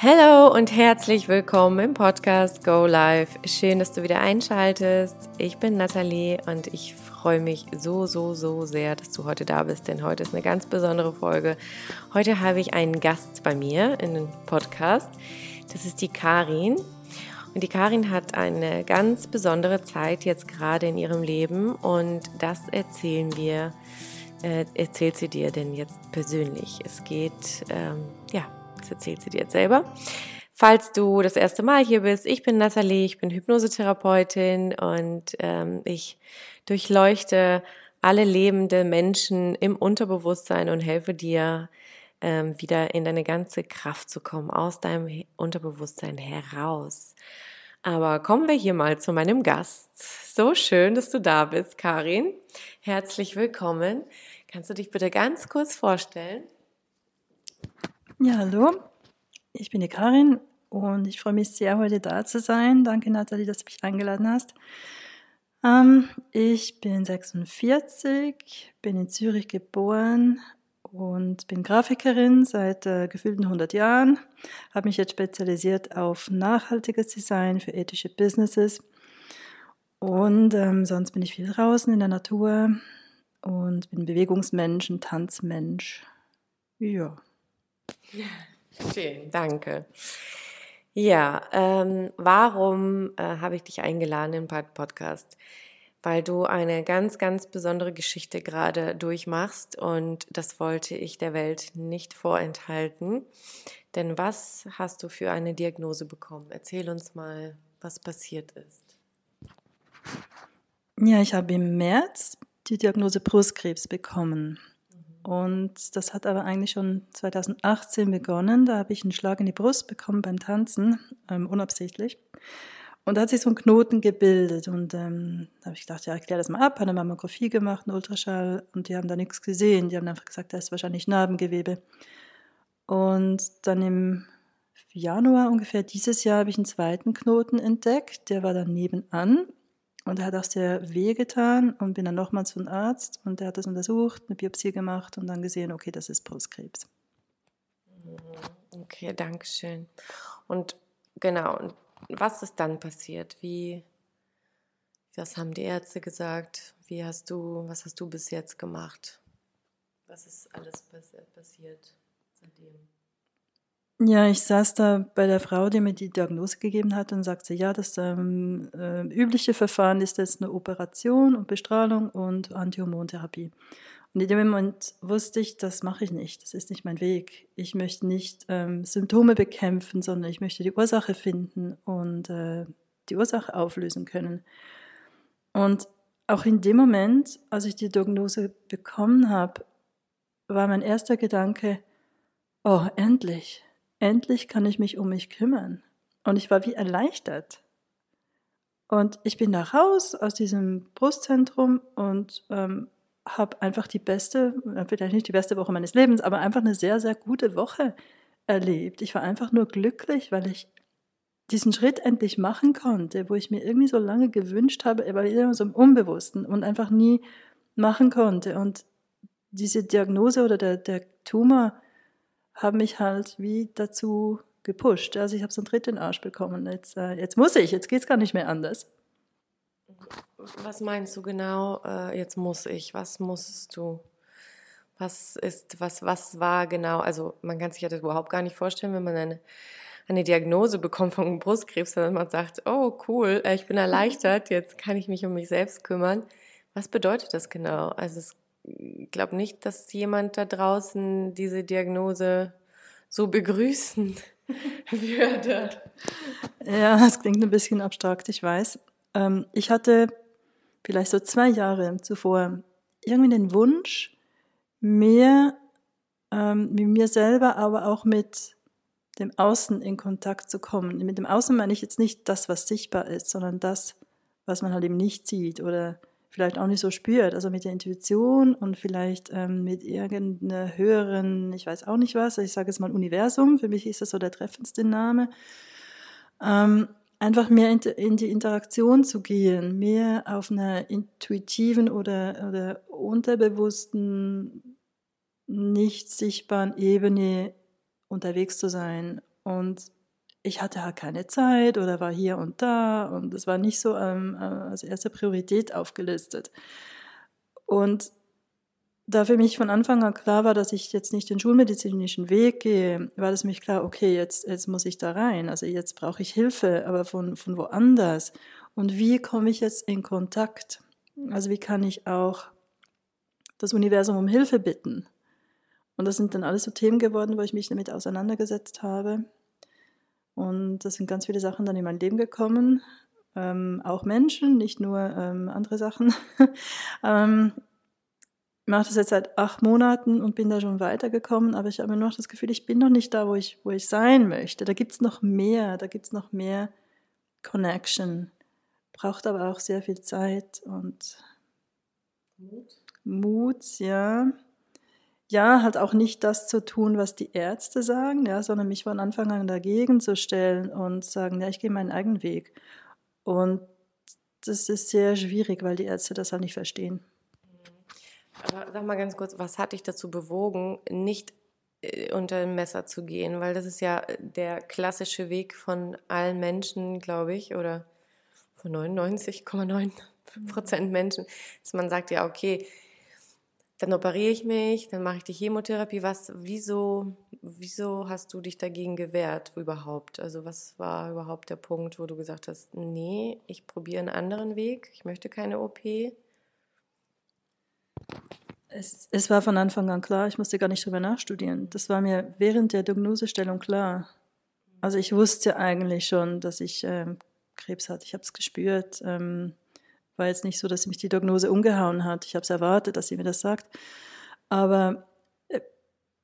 Hallo und herzlich willkommen im Podcast Go Live. Schön, dass du wieder einschaltest. Ich bin Nathalie und ich freue mich so sehr, dass du heute da bist, denn heute ist eine ganz besondere Folge. Heute habe ich einen Gast bei mir in den Podcast. Das ist die Karin. Und die Karin hat eine ganz besondere Zeit jetzt gerade in ihrem Leben und das erzählt sie dir denn jetzt persönlich. Das erzählt sie dir jetzt selber. Falls du das erste Mal hier bist, ich bin Nathalie, ich bin Hypnosetherapeutin und ich durchleuchte alle lebenden Menschen im Unterbewusstsein und helfe dir, wieder in deine ganze Kraft zu kommen, aus deinem Unterbewusstsein heraus. Aber kommen wir hier mal zu meinem Gast. So schön, dass du da bist, Karin. Herzlich willkommen. Kannst du dich bitte ganz kurz vorstellen? Ja, hallo, ich bin die Karin und ich freue mich sehr, heute da zu sein. Danke, Nathalie, dass du mich eingeladen hast. Ich bin 46, bin in Zürich geboren und bin Grafikerin seit gefühlten 100 Jahren. Habe mich jetzt spezialisiert auf nachhaltiges Design für ethische Businesses. Und sonst bin ich viel draußen in der Natur und bin Bewegungsmensch, ein Tanzmensch. Ja. Schön, danke. Ja, warum habe ich dich eingeladen in den Podcast? Weil du eine ganz, ganz besondere Geschichte gerade durchmachst und das wollte ich der Welt nicht vorenthalten. Denn was hast du für eine Diagnose bekommen? Erzähl uns mal, was passiert ist. Ja, ich habe im März die Diagnose Brustkrebs bekommen. Und das hat aber eigentlich schon 2018 begonnen. Da habe ich einen Schlag in die Brust bekommen beim Tanzen, unabsichtlich. Und da hat sich so ein Knoten gebildet. Und da habe ich gedacht, ja, ich kläre das mal ab. Habe eine Mammographie gemacht, einen Ultraschall. Und die haben da nichts gesehen. Die haben einfach gesagt, da ist wahrscheinlich Narbengewebe. Und dann im Januar ungefähr dieses Jahr habe ich einen zweiten Knoten entdeckt. Der war dann nebenan. Und er hat auch sehr weh getan und bin dann nochmal zu einem Arzt und der hat das untersucht, eine Biopsie gemacht und dann gesehen, okay, das ist Brustkrebs. Okay, danke schön. Und genau, was ist dann passiert? Was haben die Ärzte gesagt? Was hast du bis jetzt gemacht? Was ist alles passiert seitdem? Ja, ich saß da bei der Frau, die mir die Diagnose gegeben hat und sagte, ja, das übliche Verfahren ist jetzt eine Operation und Bestrahlung und Antihormontherapie. Und in dem Moment wusste ich, das mache ich nicht, das ist nicht mein Weg. Ich möchte nicht Symptome bekämpfen, sondern ich möchte die Ursache finden und die Ursache auflösen können. Und auch in dem Moment, als ich die Diagnose bekommen habe, war mein erster Gedanke, oh, endlich. Endlich kann ich mich um mich kümmern. Und ich war wie erleichtert. Und ich bin da raus aus diesem Brustzentrum und habe einfach die beste, vielleicht nicht die beste Woche meines Lebens, aber einfach eine sehr, sehr gute Woche erlebt. Ich war einfach nur glücklich, weil ich diesen Schritt endlich machen konnte, wo ich mir irgendwie so lange gewünscht habe, aber immer so im Unbewussten und einfach nie machen konnte. Und diese Diagnose oder der Tumor haben mich halt wie dazu gepusht. Also ich habe so einen Tritt in den Arsch bekommen. Jetzt geht es gar nicht mehr anders. Was meinst du genau, jetzt muss ich? Was musstest du? Was war genau? Also man kann sich das überhaupt gar nicht vorstellen, wenn man eine Diagnose bekommt von Brustkrebs, dass man sagt, oh cool, ich bin erleichtert, jetzt kann ich mich um mich selbst kümmern. Was bedeutet das genau? Also ich glaube nicht, dass jemand da draußen diese Diagnose so begrüßen würde. Ja, das klingt ein bisschen abstrakt, ich weiß. Ich hatte vielleicht so 2 Jahre zuvor irgendwie den Wunsch, mit mir selber, aber auch mit dem Außen in Kontakt zu kommen. Mit dem Außen meine ich jetzt nicht das, was sichtbar ist, sondern das, was man halt eben nicht sieht oder vielleicht auch nicht so spürt, also mit der Intuition und vielleicht mit irgendeiner höheren, ich weiß auch nicht was, ich sage jetzt mal Universum, für mich ist das so der treffendste Name, einfach mehr in die Interaktion zu gehen, mehr auf einer intuitiven oder unterbewussten, nicht sichtbaren Ebene unterwegs zu sein und ich hatte halt keine Zeit oder war hier und da und es war nicht so als erste Priorität aufgelistet. Und da für mich von Anfang an klar war, dass ich jetzt nicht den schulmedizinischen Weg gehe, war das mich klar, okay, jetzt muss ich da rein, also jetzt brauche ich Hilfe, aber von woanders. Und wie komme ich jetzt in Kontakt? Also wie kann ich auch das Universum um Hilfe bitten? Und das sind dann alles so Themen geworden, wo ich mich damit auseinandergesetzt habe. Und das sind ganz viele Sachen dann in mein Leben gekommen, auch Menschen, nicht nur andere Sachen. Ich mache das jetzt seit 8 Monaten und bin da schon weitergekommen, aber ich habe immer noch das Gefühl, ich bin noch nicht da, wo ich sein möchte. Da gibt es noch mehr, Connection. Braucht aber auch sehr viel Zeit und Mut, ja. Ja, halt auch nicht das zu tun, was die Ärzte sagen, ja, sondern mich von Anfang an dagegen zu stellen und sagen, ja, ich gehe meinen eigenen Weg. Und das ist sehr schwierig, weil die Ärzte das halt nicht verstehen. Aber sag mal ganz kurz, was hat dich dazu bewogen, nicht unter dem Messer zu gehen? Weil das ist ja der klassische Weg von allen Menschen, glaube ich, oder von 99,9% Menschen, dass man sagt, ja, okay, dann operiere ich mich, dann mache ich die Chemotherapie. Wieso hast du dich dagegen gewehrt überhaupt? Also was war überhaupt der Punkt, wo du gesagt hast, nee, ich probiere einen anderen Weg, ich möchte keine OP? Es war von Anfang an klar, ich musste gar nicht drüber nachstudieren. Das war mir während der Diagnosestellung klar. Also ich wusste eigentlich schon, dass ich Krebs hatte. Ich habe es gespürt. War jetzt nicht so, dass mich die Diagnose umgehauen hat. Ich habe es erwartet, dass sie mir das sagt. Aber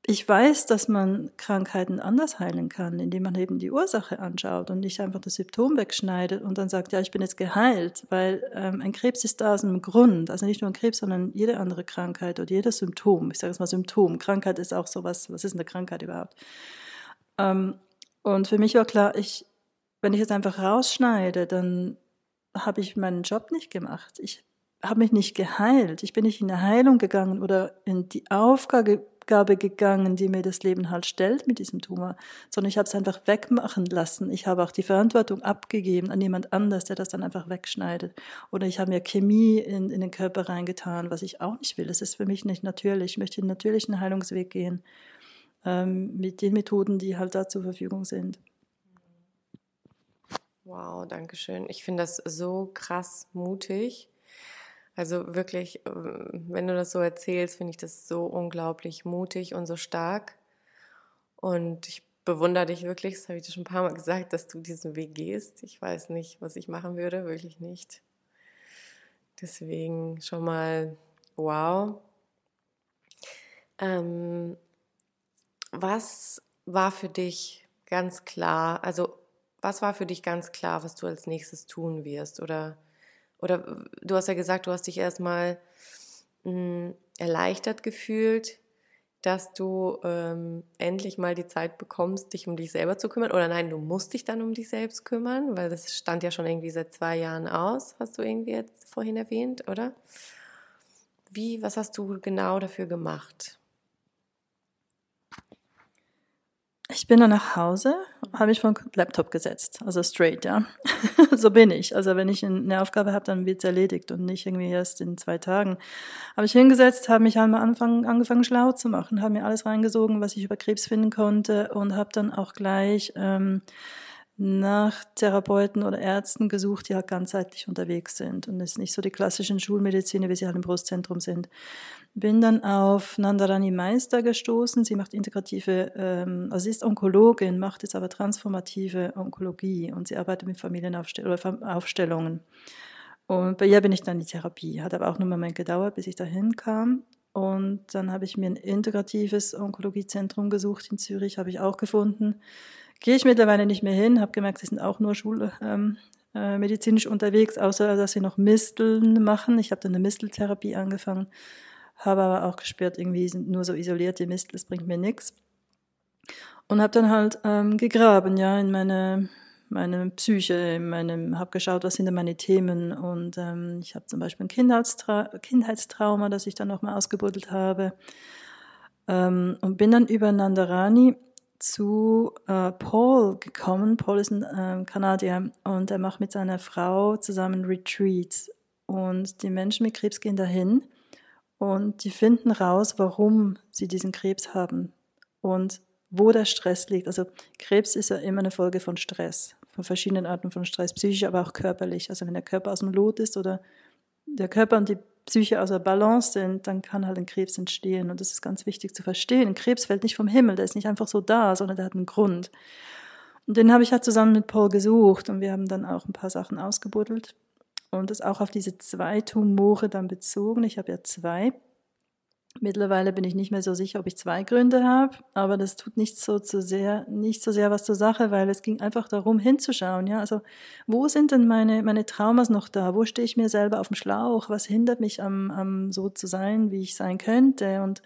ich weiß, dass man Krankheiten anders heilen kann, indem man eben die Ursache anschaut und nicht einfach das Symptom wegschneidet und dann sagt, ja, ich bin jetzt geheilt, weil ein Krebs ist da aus einem Grund, also nicht nur ein Krebs, sondern jede andere Krankheit oder jedes Symptom, ich sage jetzt mal Symptom, Krankheit ist auch sowas, was ist eine Krankheit überhaupt? Und für mich war klar, wenn ich jetzt einfach rausschneide, dann habe ich meinen Job nicht gemacht, ich habe mich nicht geheilt, ich bin nicht in eine Heilung gegangen oder in die Aufgabe gegangen, die mir das Leben halt stellt mit diesem Tumor, sondern ich habe es einfach wegmachen lassen. Ich habe auch die Verantwortung abgegeben an jemand anders, der das dann einfach wegschneidet. Oder ich habe mir Chemie in den Körper reingetan, was ich auch nicht will. Das ist für mich nicht natürlich. Ich möchte den natürlichen Heilungsweg gehen, mit den Methoden, die halt da zur Verfügung sind. Wow, danke schön. Ich finde das so krass mutig. Also wirklich, wenn du das so erzählst, finde ich das so unglaublich mutig und so stark. Und ich bewundere dich wirklich, das habe ich dir schon ein paar Mal gesagt, dass du diesen Weg gehst. Ich weiß nicht, was ich machen würde, wirklich nicht. Deswegen schon mal wow. Was war für dich ganz klar, was du als nächstes tun wirst? Oder du hast ja gesagt, du hast dich erstmal erleichtert gefühlt, dass du endlich mal die Zeit bekommst, dich um dich selber zu kümmern. Oder nein, du musst dich dann um dich selbst kümmern, weil das stand ja schon irgendwie seit 2 Jahren aus, hast du irgendwie jetzt vorhin erwähnt, oder? Was hast du genau dafür gemacht? Ich bin dann nach Hause, habe mich vor den Laptop gesetzt, also straight, ja. So bin ich. Also wenn ich eine Aufgabe habe, dann wird es erledigt und nicht irgendwie erst in 2 Tagen. Habe ich hingesetzt, habe mich einmal angefangen schlau zu machen, habe mir alles reingesogen, was ich über Krebs finden konnte und habe dann auch gleich nach Therapeuten oder Ärzten gesucht, die halt ganzheitlich unterwegs sind und es nicht so die klassischen Schulmediziner, wie sie halt im Brustzentrum sind. Bin dann auf Nandarani Meister gestoßen. Sie macht sie ist Onkologin, macht jetzt aber transformative Onkologie und sie arbeitet mit Familienaufstellungen. Und bei ihr bin ich dann in die Therapie. Hat aber auch nur einen Moment gedauert, bis ich dahin kam. Und dann habe ich mir ein integratives Onkologiezentrum gesucht in Zürich, habe ich auch gefunden. Gehe ich mittlerweile nicht mehr hin, habe gemerkt, sie sind auch nur schulmedizinisch unterwegs, außer dass sie noch Misteln machen. Ich habe dann eine Misteltherapie angefangen, habe aber auch gespürt, irgendwie sind nur so isolierte Mistel, das bringt mir nichts. Und habe dann halt gegraben, ja, in meine Psyche, habe geschaut, was sind denn meine Themen. Und ich habe zum Beispiel ein Kindheitstrauma, das ich dann nochmal ausgebuddelt habe. Und bin dann über Nandarani zu Paul gekommen. Paul ist ein Kanadier und er macht mit seiner Frau zusammen Retreats. Und die Menschen mit Krebs gehen dahin und die finden raus, warum sie diesen Krebs haben und wo der Stress liegt. Also Krebs ist ja immer eine Folge von Stress, von verschiedenen Arten von Stress, psychisch, aber auch körperlich. Also wenn der Körper aus dem Lot ist oder der Körper und die Psyche außer Balance sind, dann kann halt ein Krebs entstehen. Und das ist ganz wichtig zu verstehen. Ein Krebs fällt nicht vom Himmel, der ist nicht einfach so da, sondern der hat einen Grund. Und den habe ich halt zusammen mit Paul gesucht und wir haben dann auch ein paar Sachen ausgebuddelt und das auch auf diese 2 Tumore dann bezogen. Ich habe ja 2. Mittlerweile bin ich nicht mehr so sicher, ob ich 2 Gründe habe, aber das tut nicht so sehr was zur Sache, weil es ging einfach darum, hinzuschauen. Ja? Also wo sind denn meine Traumas noch da? Wo stehe ich mir selber auf dem Schlauch? Was hindert mich am so zu sein, wie ich sein könnte? Und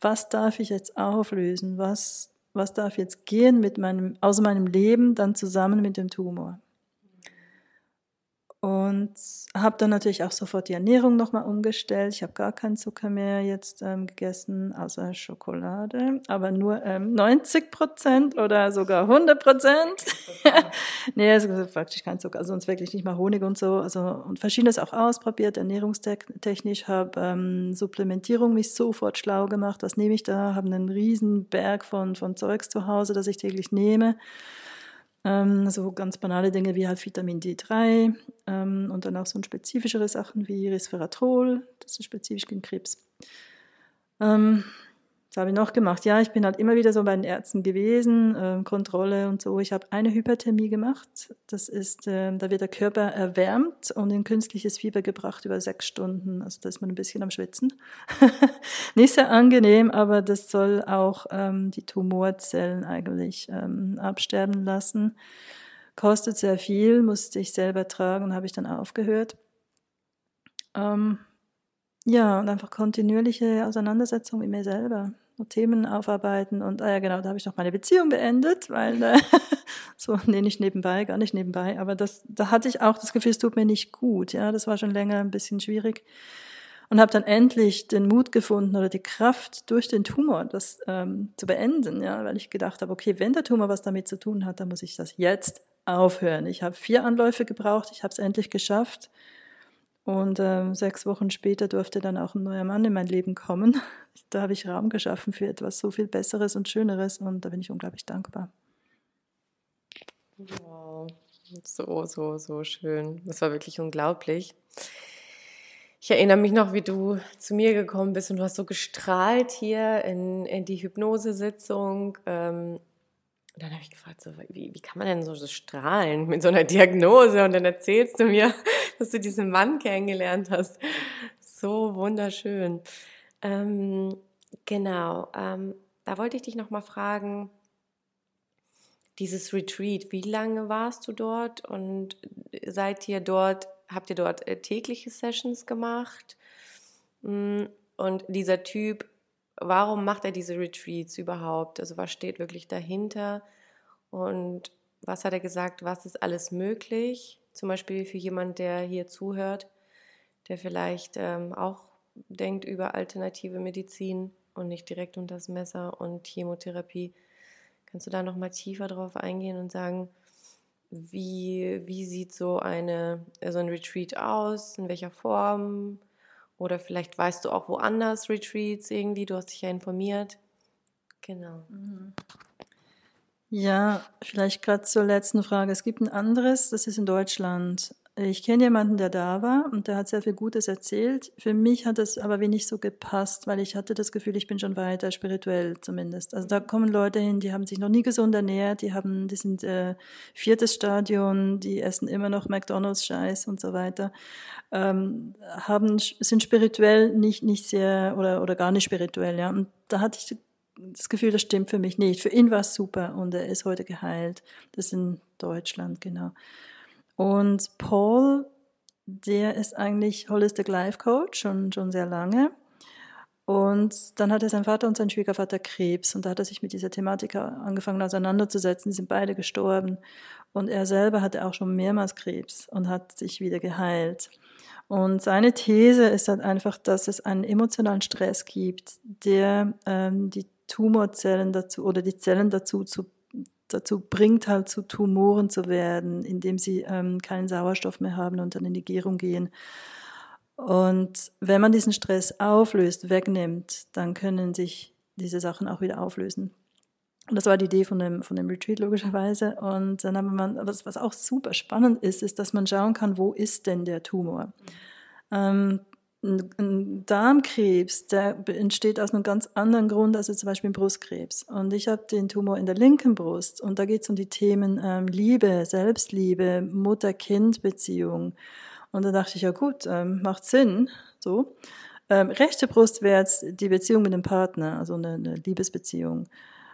was darf ich jetzt auflösen? Was darf jetzt gehen mit aus meinem Leben dann zusammen mit dem Tumor? Und habe dann natürlich auch sofort die Ernährung nochmal umgestellt. Ich habe gar keinen Zucker mehr jetzt gegessen, außer Schokolade. Aber nur 90% oder sogar 100%. Nee, es ist praktisch kein Zucker. Also sonst wirklich nicht mal Honig und so. Also, und Verschiedenes auch ausprobiert, ernährungstechnisch. Habe Supplementierung mich sofort schlau gemacht. Was nehme ich da? Habe einen riesen Berg von Zeugs zu Hause, das ich täglich nehme. So ganz banale Dinge wie halt Vitamin D3 und dann auch so spezifischere Sachen wie Resveratrol, das ist spezifisch gegen Krebs. Das habe ich noch gemacht. Ja, ich bin halt immer wieder so bei den Ärzten gewesen, Kontrolle und so. Ich habe eine Hyperthermie gemacht. Das ist, da wird der Körper erwärmt und in künstliches Fieber gebracht über 6 Stunden. Also da ist man ein bisschen am Schwitzen. Nicht sehr angenehm, aber das soll auch die Tumorzellen eigentlich absterben lassen. Kostet sehr viel, musste ich selber tragen und habe ich dann aufgehört. Ja, und einfach kontinuierliche Auseinandersetzung mit mir selber und Themen aufarbeiten. Und, da habe ich noch meine Beziehung beendet, weil, gar nicht nebenbei, aber da hatte ich auch das Gefühl, es tut mir nicht gut, ja, das war schon länger ein bisschen schwierig. Und habe dann endlich den Mut gefunden oder die Kraft durch den Tumor, das zu beenden, ja, weil ich gedacht habe, okay, wenn der Tumor was damit zu tun hat, dann muss ich das jetzt aufhören. Ich habe 4 Anläufe gebraucht, ich habe es endlich geschafft. Und 6 Wochen später durfte dann auch ein neuer Mann in mein Leben kommen. Da habe ich Raum geschaffen für etwas so viel Besseres und Schöneres und da bin ich unglaublich dankbar. Wow, so, so, so schön. Das war wirklich unglaublich. Ich erinnere mich noch, wie du zu mir gekommen bist und du hast so gestrahlt hier in die Hypnosesitzung. Und dann habe ich gefragt, so, wie kann man denn so strahlen mit so einer Diagnose? Und dann erzählst du mir, dass du diesen Mann kennengelernt hast. So wunderschön. Da wollte ich dich nochmal fragen, dieses Retreat, wie lange warst du dort? Und habt ihr dort tägliche Sessions gemacht? Und dieser Typ, warum macht er diese Retreats überhaupt? Also was steht wirklich dahinter? Und was hat er gesagt, was ist alles möglich? Zum Beispiel für jemanden, der hier zuhört, der vielleicht auch denkt über alternative Medizin und nicht direkt unter das Messer und Chemotherapie. Kannst du da nochmal tiefer drauf eingehen und sagen, wie sieht so ein Retreat aus, in welcher Form? Oder vielleicht weißt du auch woanders Retreats irgendwie, du hast dich ja informiert. Genau. Ja, vielleicht gerade zur letzten Frage. Es gibt ein anderes, das ist in Deutschland. Ich kenne jemanden, der da war und der hat sehr viel Gutes erzählt. Für mich hat es aber wenig so gepasst, weil ich hatte das Gefühl, ich bin schon weiter, spirituell zumindest. Also da kommen Leute hin, die haben sich noch nie gesund ernährt, die sind 4. Stadion, die essen immer noch McDonald's-Scheiß und so weiter, sind spirituell nicht sehr oder gar nicht spirituell. Ja. Und da hatte ich das Gefühl, das stimmt für mich nicht. Für ihn war es super und er ist heute geheilt. Das ist in Deutschland, genau. Und Paul, der ist eigentlich Holistic Life Coach, schon sehr lange. Und dann hatte sein Vater und sein Schwiegervater Krebs. Und da hat er sich mit dieser Thematik angefangen auseinanderzusetzen. Die sind beide gestorben. Und er selber hatte auch schon mehrmals Krebs und hat sich wieder geheilt. Und seine These ist halt einfach, dass es einen emotionalen Stress gibt, der die Tumorzellen dazu oder die Zellen dazu bringt, halt zu Tumoren zu werden, indem sie keinen Sauerstoff mehr haben und dann in die Gärung gehen. Und wenn man diesen Stress auflöst, wegnimmt, dann können sich diese Sachen auch wieder auflösen. Und das war die Idee von dem Retreat logischerweise. Und dann haben wir, was auch super spannend ist, dass man schauen kann, wo ist denn der Tumor? Ein Darmkrebs, der entsteht aus einem ganz anderen Grund, also zum Beispiel Brustkrebs. Und ich habe den Tumor in der linken Brust und da geht es um die Themen Liebe, Selbstliebe, Mutter-Kind-Beziehung. Und dann dachte ich, ja gut, macht Sinn, so. Rechte Brust wäre jetzt die Beziehung mit dem Partner, also eine Liebesbeziehung.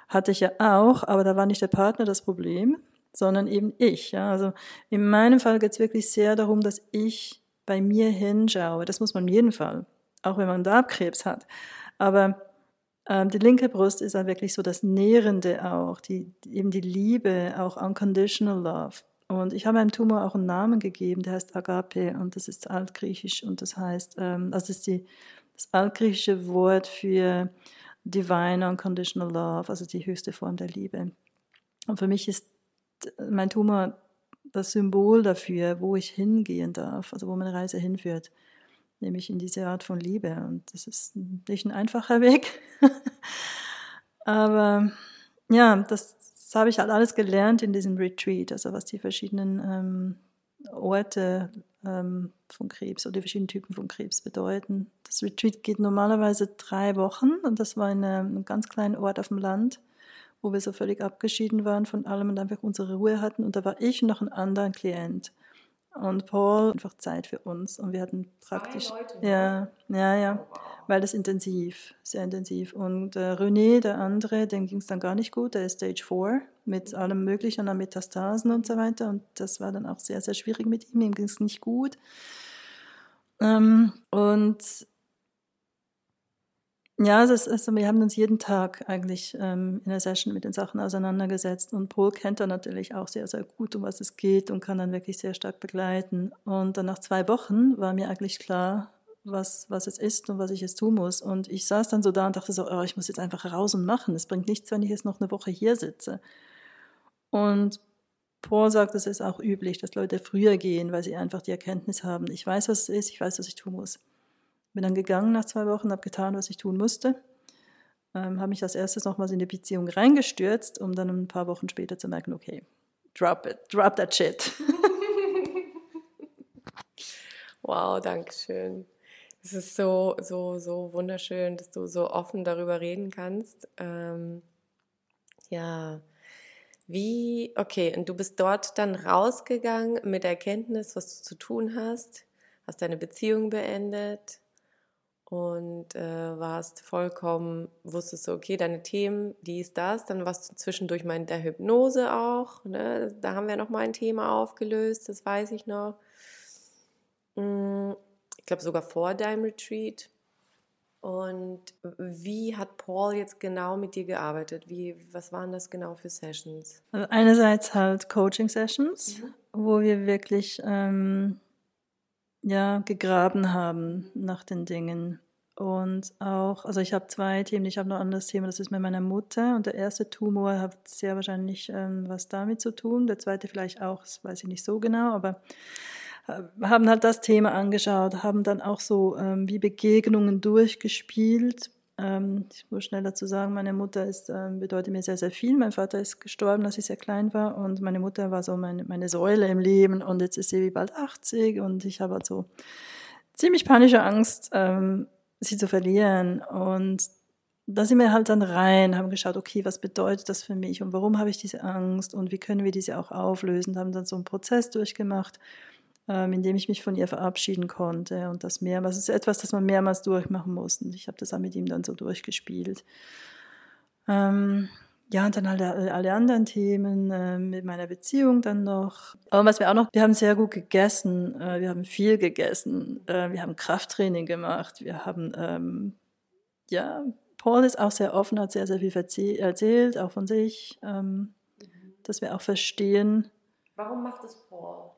Hatte ich ja auch, aber da war nicht der Partner das Problem, sondern eben ich. Ja? Also in meinem Fall geht es wirklich sehr darum, dass ich bei mir hinschaue. Das muss man in jedem Fall, auch wenn man Darmkrebs hat. Aber die linke Brust ist dann wirklich so das Nährende auch, eben die Liebe, auch unconditional love. Und ich habe meinem Tumor auch einen Namen gegeben, der heißt Agape und das ist altgriechisch und das heißt, das ist das altgriechische Wort für Divine Unconditional Love, also die höchste Form der Liebe. Und für mich ist mein Tumor das Symbol dafür, wo ich hingehen darf, also wo meine Reise hinführt, nämlich in diese Art von Liebe. Und das ist nicht ein einfacher Weg. Aber ja, das habe ich halt alles gelernt in diesem Retreat, also was die verschiedenen Orte von Krebs oder die verschiedenen Typen von Krebs bedeuten. Das Retreat geht normalerweise 3 Wochen und das war in einem ganz kleinen Ort auf dem Land, wo wir so völlig abgeschieden waren von allem und einfach unsere Ruhe hatten. Und da war ich und noch ein anderer Klient. Und Paul, einfach Zeit für uns. Und wir hatten praktisch... 2 Leute? Ja. Oh, wow. Weil das intensiv, sehr intensiv. Und René, der andere, dem ging es dann gar nicht gut. Der ist Stage 4 mit allem Möglichen an Metastasen und so weiter. Und das war dann auch sehr, sehr schwierig mit ihm. Ihm ging es nicht gut. Und ja, also wir haben uns jeden Tag eigentlich in der Session mit den Sachen auseinandergesetzt und Paul kennt da natürlich auch sehr, sehr gut, um was es geht und kann dann wirklich sehr stark begleiten. Und dann nach 2 Wochen war mir eigentlich klar, was es ist und was ich jetzt tun muss. Und ich saß dann so da und dachte so, ich muss jetzt einfach raus und machen. Es bringt nichts, wenn ich jetzt noch eine Woche hier sitze. Und Paul sagt, es ist auch üblich, dass Leute früher gehen, weil sie einfach die Erkenntnis haben, ich weiß, was es ist, ich weiß, was ich tun muss. Bin dann gegangen nach 2 Wochen, habe getan, was ich tun musste, habe mich als erstes nochmals in die Beziehung reingestürzt, um dann ein paar Wochen später zu merken, okay, drop that shit. Wow, danke schön. Es ist so, so, so wunderschön, dass du so offen darüber reden kannst. Okay, und du bist dort dann rausgegangen mit der Erkenntnis, was du zu tun hast, hast deine Beziehung beendet, und warst vollkommen, wusstest du, okay, deine Themen, dies, das, dann warst du zwischendurch mal in der Hypnose auch, ne? Da haben wir nochmal ein Thema aufgelöst, das weiß ich noch, ich glaube sogar vor deinem Retreat. Und wie hat Paul jetzt genau mit dir gearbeitet? Was waren das genau für Sessions? Also einerseits halt Coaching-Sessions, wo wir wirklich... gegraben haben nach den Dingen. Und auch, also ich habe 2 Themen, ich habe noch ein anderes Thema, das ist mit meiner Mutter. Und der erste Tumor hat sehr wahrscheinlich was damit zu tun, der zweite vielleicht auch, das weiß ich nicht so genau, aber haben halt das Thema angeschaut, haben dann auch so wie Begegnungen durchgespielt. Ich muss schnell dazu sagen, meine Mutter bedeutet mir sehr, sehr viel. Mein Vater ist gestorben, als ich sehr klein war, und meine Mutter war so meine Säule im Leben, und jetzt ist sie bald 80 und ich habe halt so ziemlich panische Angst, sie zu verlieren. Und da sind wir halt dann rein, haben geschaut, okay, was bedeutet das für mich und warum habe ich diese Angst und wie können wir diese auch auflösen, haben dann so einen Prozess durchgemacht, in dem ich mich von ihr verabschieden konnte, und das mehrmals. Es ist etwas, das man mehrmals durchmachen muss, und ich habe das auch mit ihm dann so durchgespielt. Und dann alle anderen Themen mit meiner Beziehung dann noch. Aber was wir auch noch, wir haben sehr gut gegessen, wir haben viel gegessen, wir haben Krafttraining gemacht, wir haben, Paul ist auch sehr offen, hat sehr, sehr viel erzählt, auch von sich, dass wir auch verstehen. Warum macht es Paul?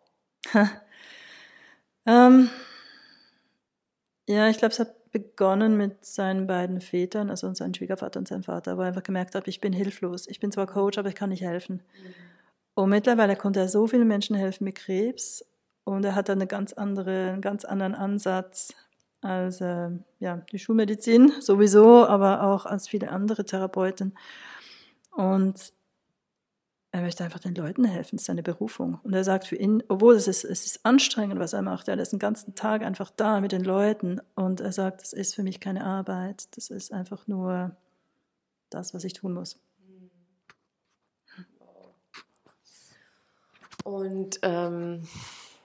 Ich glaube, es hat begonnen mit seinen beiden Vätern, also seinem Schwiegervater und seinem Vater, wo er einfach gemerkt hat, ich bin hilflos. Ich bin zwar Coach, aber ich kann nicht helfen. Mhm. Und mittlerweile konnte er so vielen Menschen helfen mit Krebs und er hat dann einen ganz anderen Ansatz als die Schulmedizin sowieso, aber auch als viele andere Therapeuten. Und er möchte einfach den Leuten helfen, das ist seine Berufung. Und er sagt für ihn, obwohl es ist anstrengend, was er macht, er ist den ganzen Tag einfach da mit den Leuten und er sagt, das ist für mich keine Arbeit, das ist einfach nur das, was ich tun muss. Und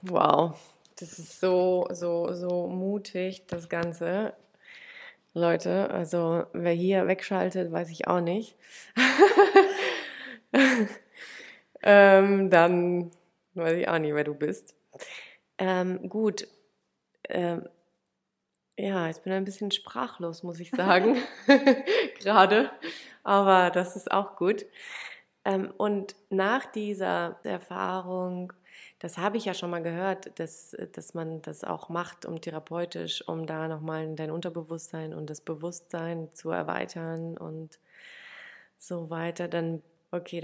wow, das ist so mutig, das Ganze. Leute, also wer hier wegschaltet, weiß ich auch nicht. Dann weiß ich auch nicht, wer du bist. Gut. Ich bin ein bisschen sprachlos, muss ich sagen. Gerade. Aber das ist auch gut. Und nach dieser Erfahrung, das habe ich ja schon mal gehört, dass man das auch macht, um therapeutisch, um da nochmal dein Unterbewusstsein und das Bewusstsein zu erweitern und so weiter, dann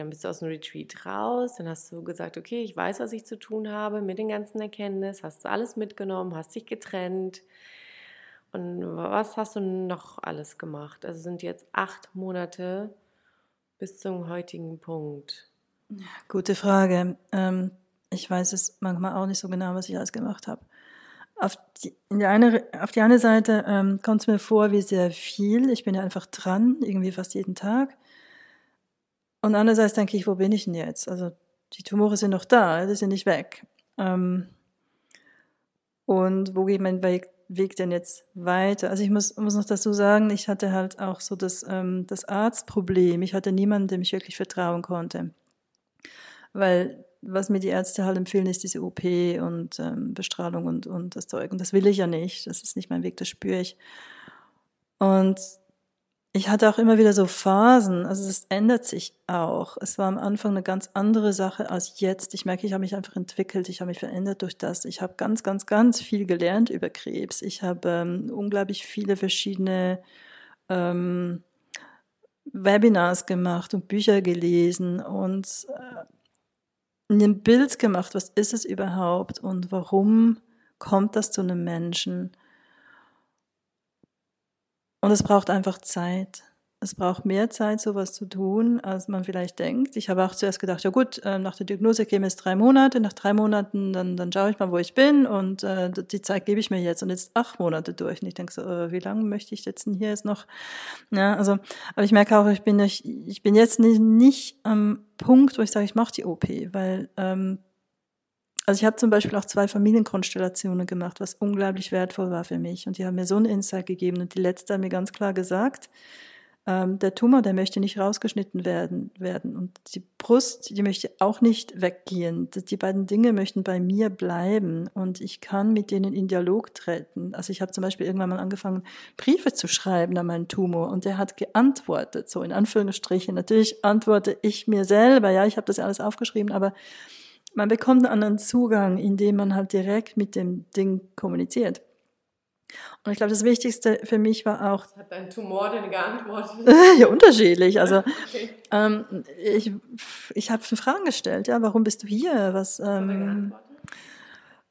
bist du aus dem Retreat raus, dann hast du gesagt, okay, ich weiß, was ich zu tun habe mit den ganzen Erkenntnissen, hast du alles mitgenommen, hast dich getrennt und was hast du noch alles gemacht? Also sind jetzt 8 Monate bis zum heutigen Punkt. Gute Frage. Ich weiß es manchmal auch nicht so genau, was ich alles gemacht habe. Auf die eine Seite kommt es mir vor, wie sehr viel, ich bin ja einfach dran, irgendwie fast jeden Tag. Und andererseits denke ich, wo bin ich denn jetzt? Also die Tumore sind noch da, die sind nicht weg. Und wo geht mein Weg denn jetzt weiter? Also ich muss noch dazu sagen, ich hatte halt auch so das Arztproblem. Ich hatte niemanden, dem ich wirklich vertrauen konnte. Weil was mir die Ärzte halt empfehlen, ist diese OP und Bestrahlung und das Zeug. Und das will ich ja nicht. Das ist nicht mein Weg, das spüre ich. Und ich hatte auch immer wieder so Phasen, also es ändert sich auch. Es war am Anfang eine ganz andere Sache als jetzt. Ich merke, ich habe mich einfach entwickelt, ich habe mich verändert durch das. Ich habe ganz, ganz, ganz viel gelernt über Krebs. Ich habe unglaublich viele verschiedene Webinars gemacht und Bücher gelesen und ein Bild gemacht, was ist es überhaupt und warum kommt das zu einem Menschen? Und es braucht einfach Zeit. Es braucht mehr Zeit, sowas zu tun, als man vielleicht denkt. Ich habe auch zuerst gedacht, ja gut, nach der Diagnose käme es 3 Monate. Nach 3 Monaten, dann schaue ich mal, wo ich bin und die Zeit gebe ich mir jetzt. Und jetzt 8 Monate durch. Und ich denke so, wie lange möchte ich jetzt denn hier jetzt noch? Ja, also, aber ich merke auch, ich bin jetzt nicht am Punkt, wo ich sage, ich mache die OP, weil also ich habe zum Beispiel auch 2 Familienkonstellationen gemacht, was unglaublich wertvoll war für mich. Und die haben mir so einen Insight gegeben. Und die letzte hat mir ganz klar gesagt, der Tumor, der möchte nicht rausgeschnitten werden. Und die Brust, die möchte auch nicht weggehen. Die beiden Dinge möchten bei mir bleiben. Und ich kann mit denen in Dialog treten. Also ich habe zum Beispiel irgendwann mal angefangen, Briefe zu schreiben an meinen Tumor. Und der hat geantwortet, so in Anführungsstrichen. Natürlich antworte ich mir selber. Ja, ich habe das alles aufgeschrieben, aber man bekommt einen anderen Zugang, indem man halt direkt mit dem Ding kommuniziert. Und ich glaube, das Wichtigste für mich war auch... Hat dein Tumor denn geantwortet? Ja, unterschiedlich. Also okay. Ich habe Fragen gestellt. Ja, warum bist du hier? Es waren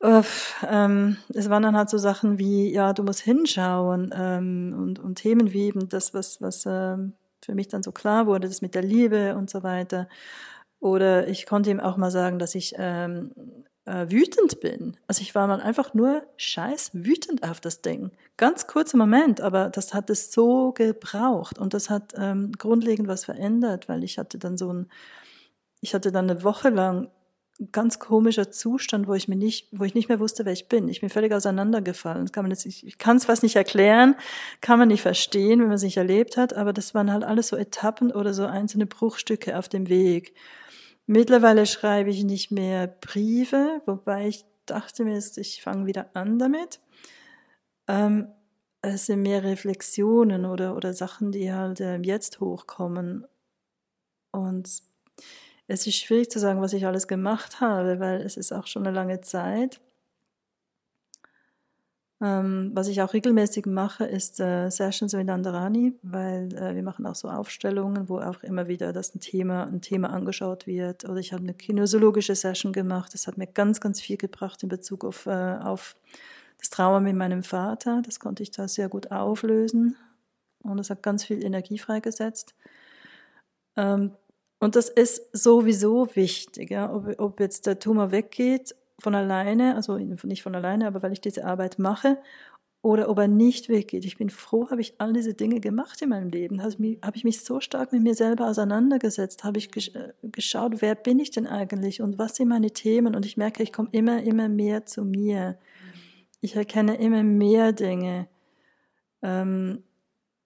dann halt so Sachen wie, ja, du musst hinschauen und Themen wie eben das, was für mich dann so klar wurde, das mit der Liebe und so weiter. Oder ich konnte ihm auch mal sagen, dass ich wütend bin. Also ich war mal einfach nur scheiß wütend auf das Ding. Ganz kurzer Moment, aber das hat es so gebraucht und das hat grundlegend was verändert, weil ich hatte dann eine Woche lang ganz komischer Zustand, wo ich nicht mehr wusste, wer ich bin. Ich bin völlig auseinandergefallen. Ich kann es fast nicht erklären, kann man nicht verstehen, wenn man es nicht erlebt hat, aber das waren halt alles so Etappen oder so einzelne Bruchstücke auf dem Weg. Mittlerweile schreibe ich nicht mehr Briefe, wobei ich dachte mir, ich fange wieder an damit. Es sind mehr Reflexionen oder Sachen, die halt jetzt hochkommen. Und es ist schwierig zu sagen, was ich alles gemacht habe, weil es ist auch schon eine lange Zeit. Was ich auch regelmäßig mache, ist Sessions mit Nandarani, weil wir machen auch so Aufstellungen, wo auch immer wieder das ein Thema angeschaut wird. Oder ich habe eine kinesiologische Session gemacht. Das hat mir ganz, ganz viel gebracht in Bezug auf das Trauma mit meinem Vater. Das konnte ich da sehr gut auflösen. Und das hat ganz viel Energie freigesetzt. Und das ist sowieso wichtig, ja? Ob jetzt der Tumor weggeht von alleine, also nicht von alleine, aber weil ich diese Arbeit mache, oder ob er nicht weggeht. Ich bin froh, habe ich all diese Dinge gemacht in meinem Leben, habe ich mich so stark mit mir selber auseinandergesetzt, habe ich geschaut, wer bin ich denn eigentlich und was sind meine Themen, und ich merke, ich komme immer mehr zu mir. Ich erkenne immer mehr Dinge.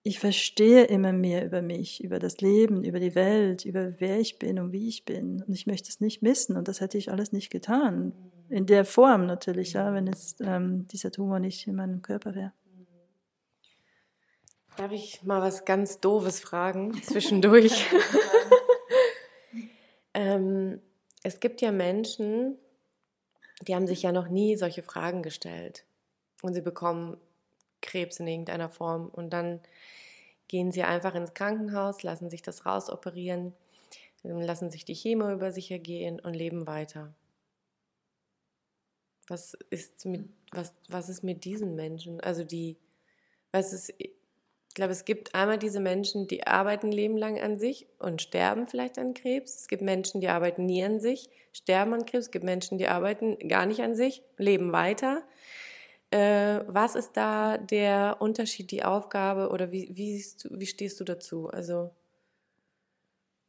Ich verstehe immer mehr über mich, über das Leben, über die Welt, über wer ich bin und wie ich bin. Und ich möchte es nicht missen. Und das hätte ich alles nicht getan. In der Form natürlich, ja, wenn jetzt dieser Tumor nicht in meinem Körper wäre. Darf ich mal was ganz Doofes fragen zwischendurch? Es gibt ja Menschen, die haben sich ja noch nie solche Fragen gestellt. Und sie bekommen Krebs in irgendeiner Form und dann gehen sie einfach ins Krankenhaus, lassen sich das rausoperieren, lassen sich die Chemo über sich ergehen und leben weiter. Was ist mit diesen Menschen? Also ich glaube, es gibt einmal diese Menschen, die arbeiten ein Leben lang an sich und sterben vielleicht an Krebs. Es gibt Menschen, die arbeiten nie an sich, sterben an Krebs. Es gibt Menschen, die arbeiten gar nicht an sich, leben weiter. Was ist da der Unterschied, die Aufgabe, oder wie stehst du dazu? Also,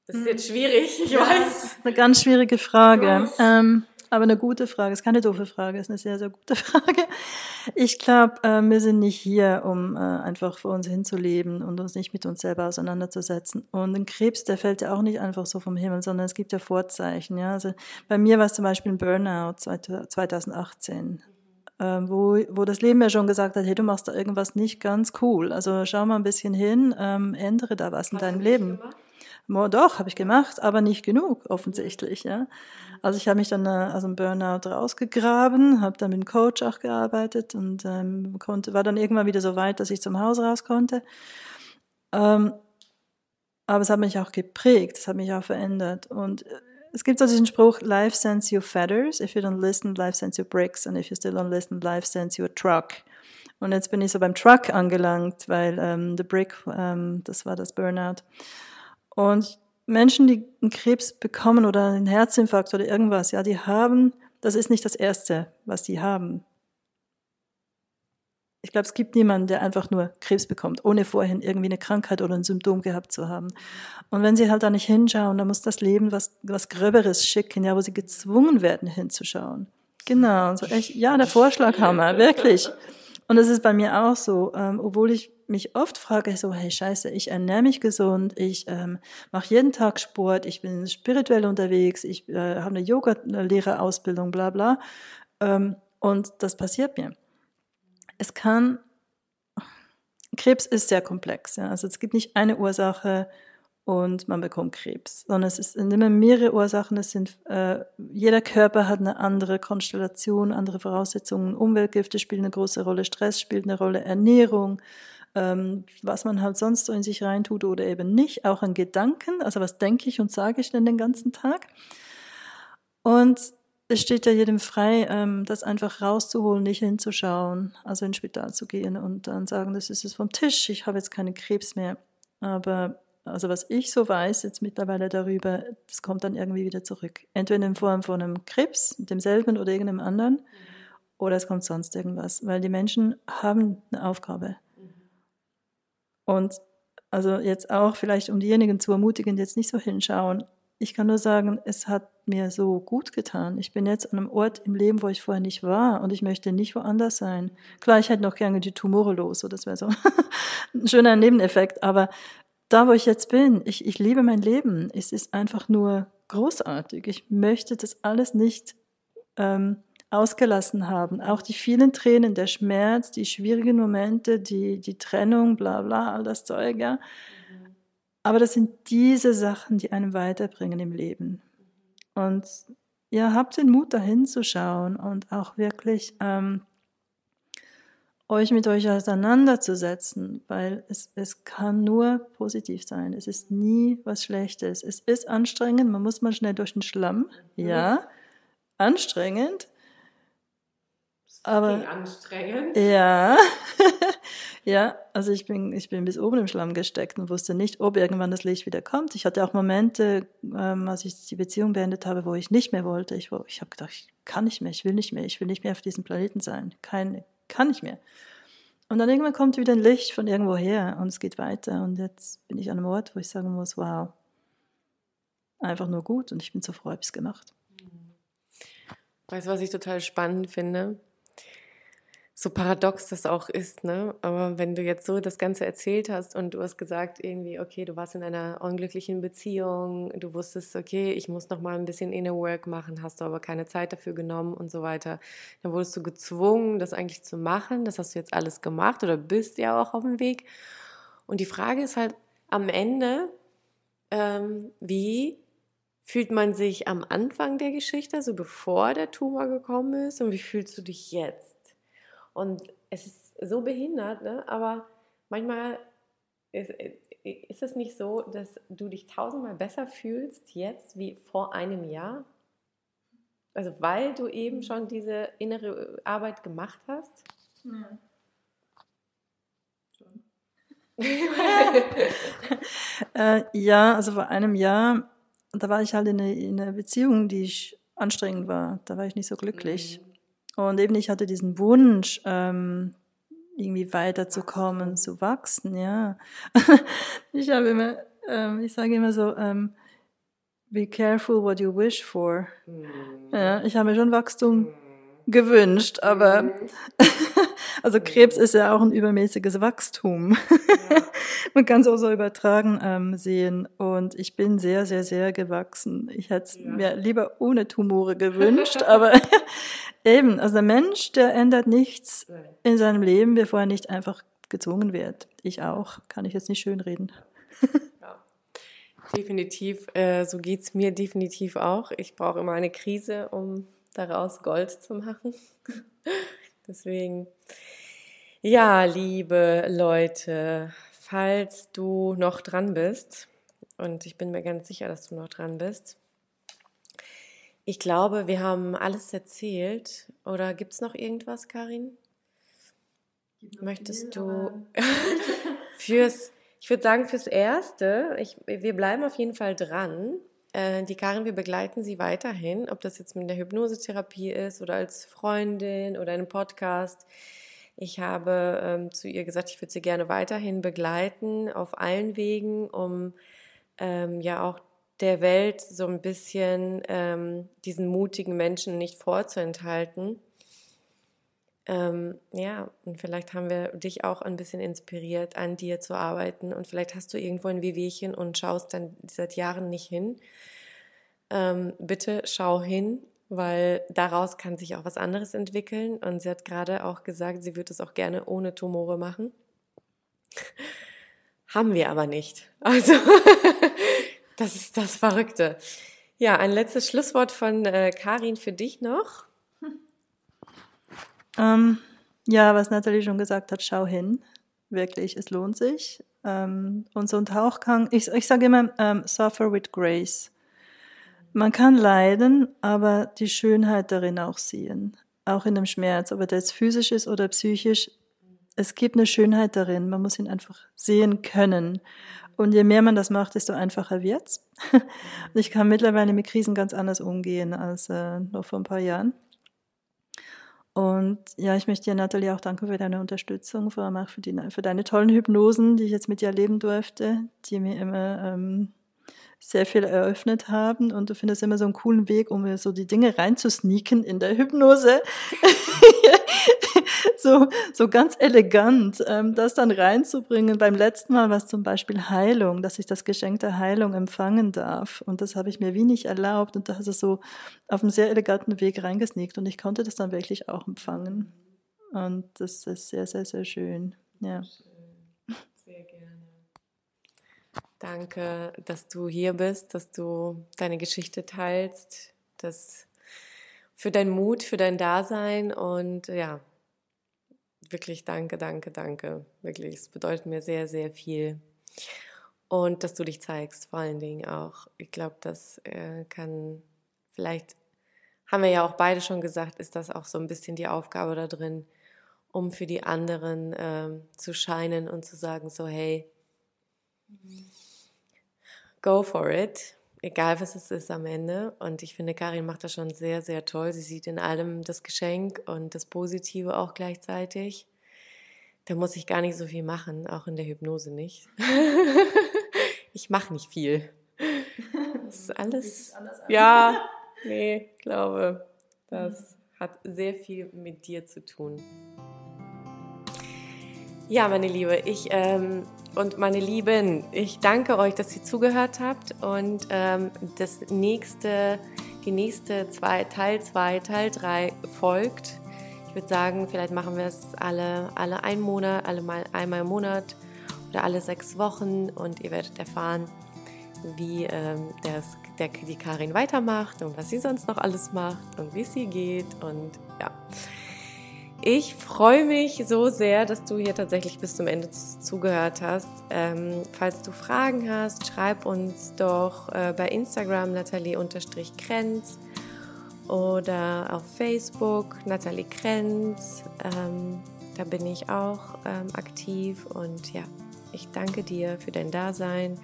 das ist jetzt schwierig, ich weiß. Das ist eine ganz schwierige Frage, aber eine gute Frage. Es ist keine doofe Frage, es ist eine sehr, sehr gute Frage. Ich glaube, wir sind nicht hier, um einfach vor uns hinzuleben und uns nicht mit uns selber auseinanderzusetzen. Und ein Krebs, der fällt ja auch nicht einfach so vom Himmel, sondern es gibt ja Vorzeichen. Ja? Also bei mir war es zum Beispiel ein Burnout 2018. Wo das Leben ja schon gesagt hat, hey, du machst da irgendwas nicht ganz cool. Also schau mal ein bisschen hin, ändere da was in deinem Leben. Doch, habe ich gemacht, aber nicht genug, offensichtlich. Ja. Also ich habe mich dann aus dem Burnout rausgegraben, habe dann mit dem Coach auch gearbeitet und war dann irgendwann wieder so weit, dass ich zum Haus raus konnte. Aber es hat mich auch geprägt, es hat mich auch verändert. Und es gibt also diesen Spruch, life sends you feathers, if you don't listen, life sends you bricks, and if you still don't listen, life sends you a truck. Und jetzt bin ich so beim Truck angelangt, weil the brick, das war das Burnout. Und Menschen, die einen Krebs bekommen oder einen Herzinfarkt oder irgendwas, ja, die haben, das ist nicht das Erste, was die haben. Ich glaube, es gibt niemanden, der einfach nur Krebs bekommt, ohne vorhin irgendwie eine Krankheit oder ein Symptom gehabt zu haben. Und wenn sie halt da nicht hinschauen, dann muss das Leben was Gröberes schicken, ja, wo sie gezwungen werden, hinzuschauen. Genau, so echt, ja, der Vorschlaghammer, wirklich. Und das ist bei mir auch so, obwohl ich mich oft frage, so, hey, scheiße, ich ernähre mich gesund, ich mache jeden Tag Sport, ich bin spirituell unterwegs, ich habe eine Yoga-Lehrerausbildung, bla bla. Und das passiert mir. Krebs ist sehr komplex, ja. Also es gibt nicht eine Ursache und man bekommt Krebs, sondern es sind immer mehrere Ursachen, jeder Körper hat eine andere Konstellation, andere Voraussetzungen, Umweltgifte spielen eine große Rolle, Stress spielt eine Rolle, Ernährung, was man halt sonst so in sich reintut oder eben nicht, auch an Gedanken, also was denke ich und sage ich denn den ganzen Tag? Und es steht ja jedem frei, das einfach rauszuholen, nicht hinzuschauen, also ins Spital zu gehen und dann sagen, das ist es vom Tisch, ich habe jetzt keinen Krebs mehr. Aber also was ich so weiß jetzt mittlerweile darüber, das kommt dann irgendwie wieder zurück. Entweder in Form von einem Krebs, demselben oder irgendeinem anderen, oder es kommt sonst irgendwas, weil die Menschen haben eine Aufgabe. Und also jetzt auch vielleicht, um diejenigen zu ermutigen, die jetzt nicht so hinschauen, ich kann nur sagen, es hat mir so gut getan. Ich bin jetzt an einem Ort im Leben, wo ich vorher nicht war und ich möchte nicht woanders sein. Klar, ich hätte noch gerne die Tumore los, so das wäre so ein schöner Nebeneffekt, aber da, wo ich jetzt bin, ich liebe mein Leben. Es ist einfach nur großartig. Ich möchte das alles nicht ausgelassen haben. Auch die vielen Tränen, der Schmerz, die schwierigen Momente, die Trennung, bla bla, all das Zeug, ja. Aber das sind diese Sachen, die einem weiterbringen im Leben. Und ja, habt den Mut, dahin zu schauen und auch wirklich euch mit euch auseinanderzusetzen, weil es kann nur positiv sein. Es ist nie was Schlechtes. Es ist anstrengend, man muss mal schnell durch den Schlamm. Ja, anstrengend. Aber anstrengend. Ja, ja. Also ich bin bis oben im Schlamm gesteckt und wusste nicht, ob irgendwann das Licht wieder kommt. Ich hatte auch Momente, als ich die Beziehung beendet habe, wo ich nicht mehr wollte. Ich habe gedacht, ich kann nicht mehr, ich will nicht mehr, ich will nicht mehr auf diesem Planeten sein. Kann nicht mehr. Und dann irgendwann kommt wieder ein Licht von irgendwo her und es geht weiter. Und jetzt bin ich an einem Ort, wo ich sagen muss, wow, einfach nur gut und ich bin so froh, habe ich es gemacht. Weißt du, was ich total spannend finde? So paradox das auch ist, ne? Aber wenn du jetzt so das Ganze erzählt hast und du hast gesagt irgendwie, okay, du warst in einer unglücklichen Beziehung, du wusstest, okay, ich muss noch mal ein bisschen Inner Work machen, hast du aber keine Zeit dafür genommen und so weiter. Dann wurdest du gezwungen, das eigentlich zu machen. Das hast du jetzt alles gemacht oder bist ja auch auf dem Weg. Und die Frage ist halt am Ende, wie fühlt man sich am Anfang der Geschichte, also bevor der Tumor gekommen ist, und wie fühlst du dich jetzt? Und es ist so behindert, ne? Aber manchmal ist es nicht so, dass du dich 1000-mal besser fühlst jetzt wie vor einem Jahr. Also weil du eben schon diese innere Arbeit gemacht hast. Ja. Schon. Ja, also vor einem Jahr, da war ich halt in einer Beziehung, die anstrengend war. Da war ich nicht so glücklich. Mhm. Und eben ich hatte diesen Wunsch, irgendwie weiterzukommen, zu wachsen, ja. Ich sage immer so, be careful what you wish for. Ja, ich habe mir schon Wachstum gewünscht, aber also Krebs ist ja auch ein übermäßiges Wachstum. Man kann es auch so übertragen sehen. Und ich bin sehr, sehr, sehr gewachsen. Ich hätte es mir lieber ohne Tumore gewünscht, aber eben, also der Mensch, der ändert nichts in seinem Leben, bevor er nicht einfach gezwungen wird. Ich auch, kann ich jetzt nicht schönreden. Ja. Definitiv, so geht es mir definitiv auch. Ich brauche immer eine Krise, um daraus Gold zu machen. Deswegen, ja, liebe Leute, falls du noch dran bist, und ich bin mir ganz sicher, dass du noch dran bist, ich glaube, wir haben alles erzählt. Oder gibt es noch irgendwas, Karin? Möchtest du ich würde sagen, fürs Erste, wir bleiben auf jeden Fall dran. Die Karin, wir begleiten sie weiterhin, ob das jetzt mit der Hypnosetherapie ist oder als Freundin oder einem Podcast. Ich habe zu ihr gesagt, ich würde sie gerne weiterhin begleiten auf allen Wegen, um ja auch der Welt so ein bisschen diesen mutigen Menschen nicht vorzuenthalten. Ja, und vielleicht haben wir dich auch ein bisschen inspiriert, an dir zu arbeiten, und vielleicht hast du irgendwo ein Wehwehchen und schaust dann seit Jahren nicht hin. Bitte schau hin, weil daraus kann sich auch was anderes entwickeln, und sie hat gerade auch gesagt, sie würde es auch gerne ohne Tumore machen. Haben wir aber nicht. Also... Das ist das Verrückte. Ja, ein letztes Schlusswort von Karin für dich noch. Ja, was Nathalie schon gesagt hat, schau hin. Wirklich, es lohnt sich. Und so ein Tauchgang, ich sage immer, suffer with grace. Man kann leiden, aber die Schönheit darin auch sehen. Auch in dem Schmerz, ob er jetzt physisch ist oder psychisch. Es gibt eine Schönheit darin, man muss ihn einfach sehen können. Und je mehr man das macht, desto einfacher wird's. Und ich kann mittlerweile mit Krisen ganz anders umgehen als noch vor ein paar Jahren. Und ja, ich möchte dir, Nathalie, auch danken für deine Unterstützung, vor allem auch für deine tollen Hypnosen, die ich jetzt mit dir erleben durfte, die mir immer sehr viel eröffnet haben, und du findest immer so einen coolen Weg, um so die Dinge reinzusneaken in der Hypnose. so ganz elegant, das dann reinzubringen. Beim letzten Mal war es zum Beispiel Heilung, dass ich das Geschenk der Heilung empfangen darf, und das habe ich mir wie nicht erlaubt, und da hast du so auf einem sehr eleganten Weg reingesneakt, und ich konnte das dann wirklich auch empfangen, und das ist sehr, sehr, sehr schön. Ja. Sehr gerne. Danke, dass du hier bist, dass du deine Geschichte teilst, für deinen Mut, für dein Dasein, und ja, wirklich danke, danke, danke. Wirklich, es bedeutet mir sehr, sehr viel. Und dass du dich zeigst, vor allen Dingen auch. Ich glaube, das kann, vielleicht haben wir ja auch beide schon gesagt, ist das auch so ein bisschen die Aufgabe da drin, um für die anderen zu scheinen und zu sagen so, hey, go for it, egal was es ist am Ende. Und ich finde, Karin macht das schon sehr, sehr toll. Sie sieht in allem das Geschenk und das Positive auch gleichzeitig. Da muss ich gar nicht so viel machen, auch in der Hypnose nicht. Ich mache nicht viel. Das ist alles, ja, nee, ich glaube, das hat sehr viel mit dir zu tun. Ja, meine Liebe, und meine Lieben, ich danke euch, dass ihr zugehört habt. Und die nächste Teil 3 folgt. Ich würde sagen, vielleicht machen wir es alle einen Monat, einmal im Monat oder alle 6 Wochen. Und ihr werdet erfahren, wie die Karin weitermacht und was sie sonst noch alles macht und wie es ihr geht. Und ja. Ich freue mich so sehr, dass du hier tatsächlich bis zum Ende zugehört hast. Falls du Fragen hast, schreib uns doch bei Instagram Nathalie_Krenz oder auf Facebook Nathalie Krenz. Da bin ich auch aktiv und ja, ich danke dir für dein Dasein.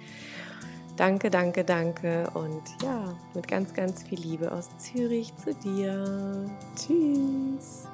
Danke, danke, danke und ja, mit ganz, ganz viel Liebe aus Zürich zu dir. Tschüss.